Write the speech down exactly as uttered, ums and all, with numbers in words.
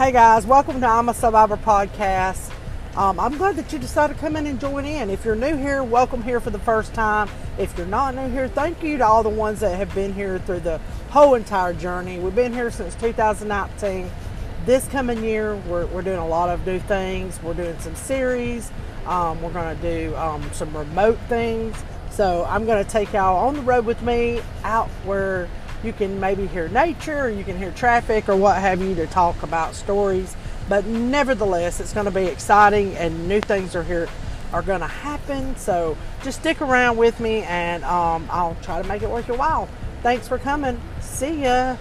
Hey guys, welcome to I'm a Survivor podcast. Um, I'm glad that you decided to come in and join in. If you're new here, welcome here for the first time. If you're not new here, thank you to all the ones that have been here through the whole entire journey. We've been here since two thousand nineteen. This coming year, we're, we're doing a lot of new things. We're doing some series. Um, we're going to do um, some remote things. So I'm going to take y'all on the road with me out where you can maybe hear nature, or you can hear traffic, or what have you, to talk about stories. But nevertheless, it's going to be exciting, and new things are here are going to happen. So just stick around with me, and um, I'll try to make it worth your while. Thanks for coming. See ya.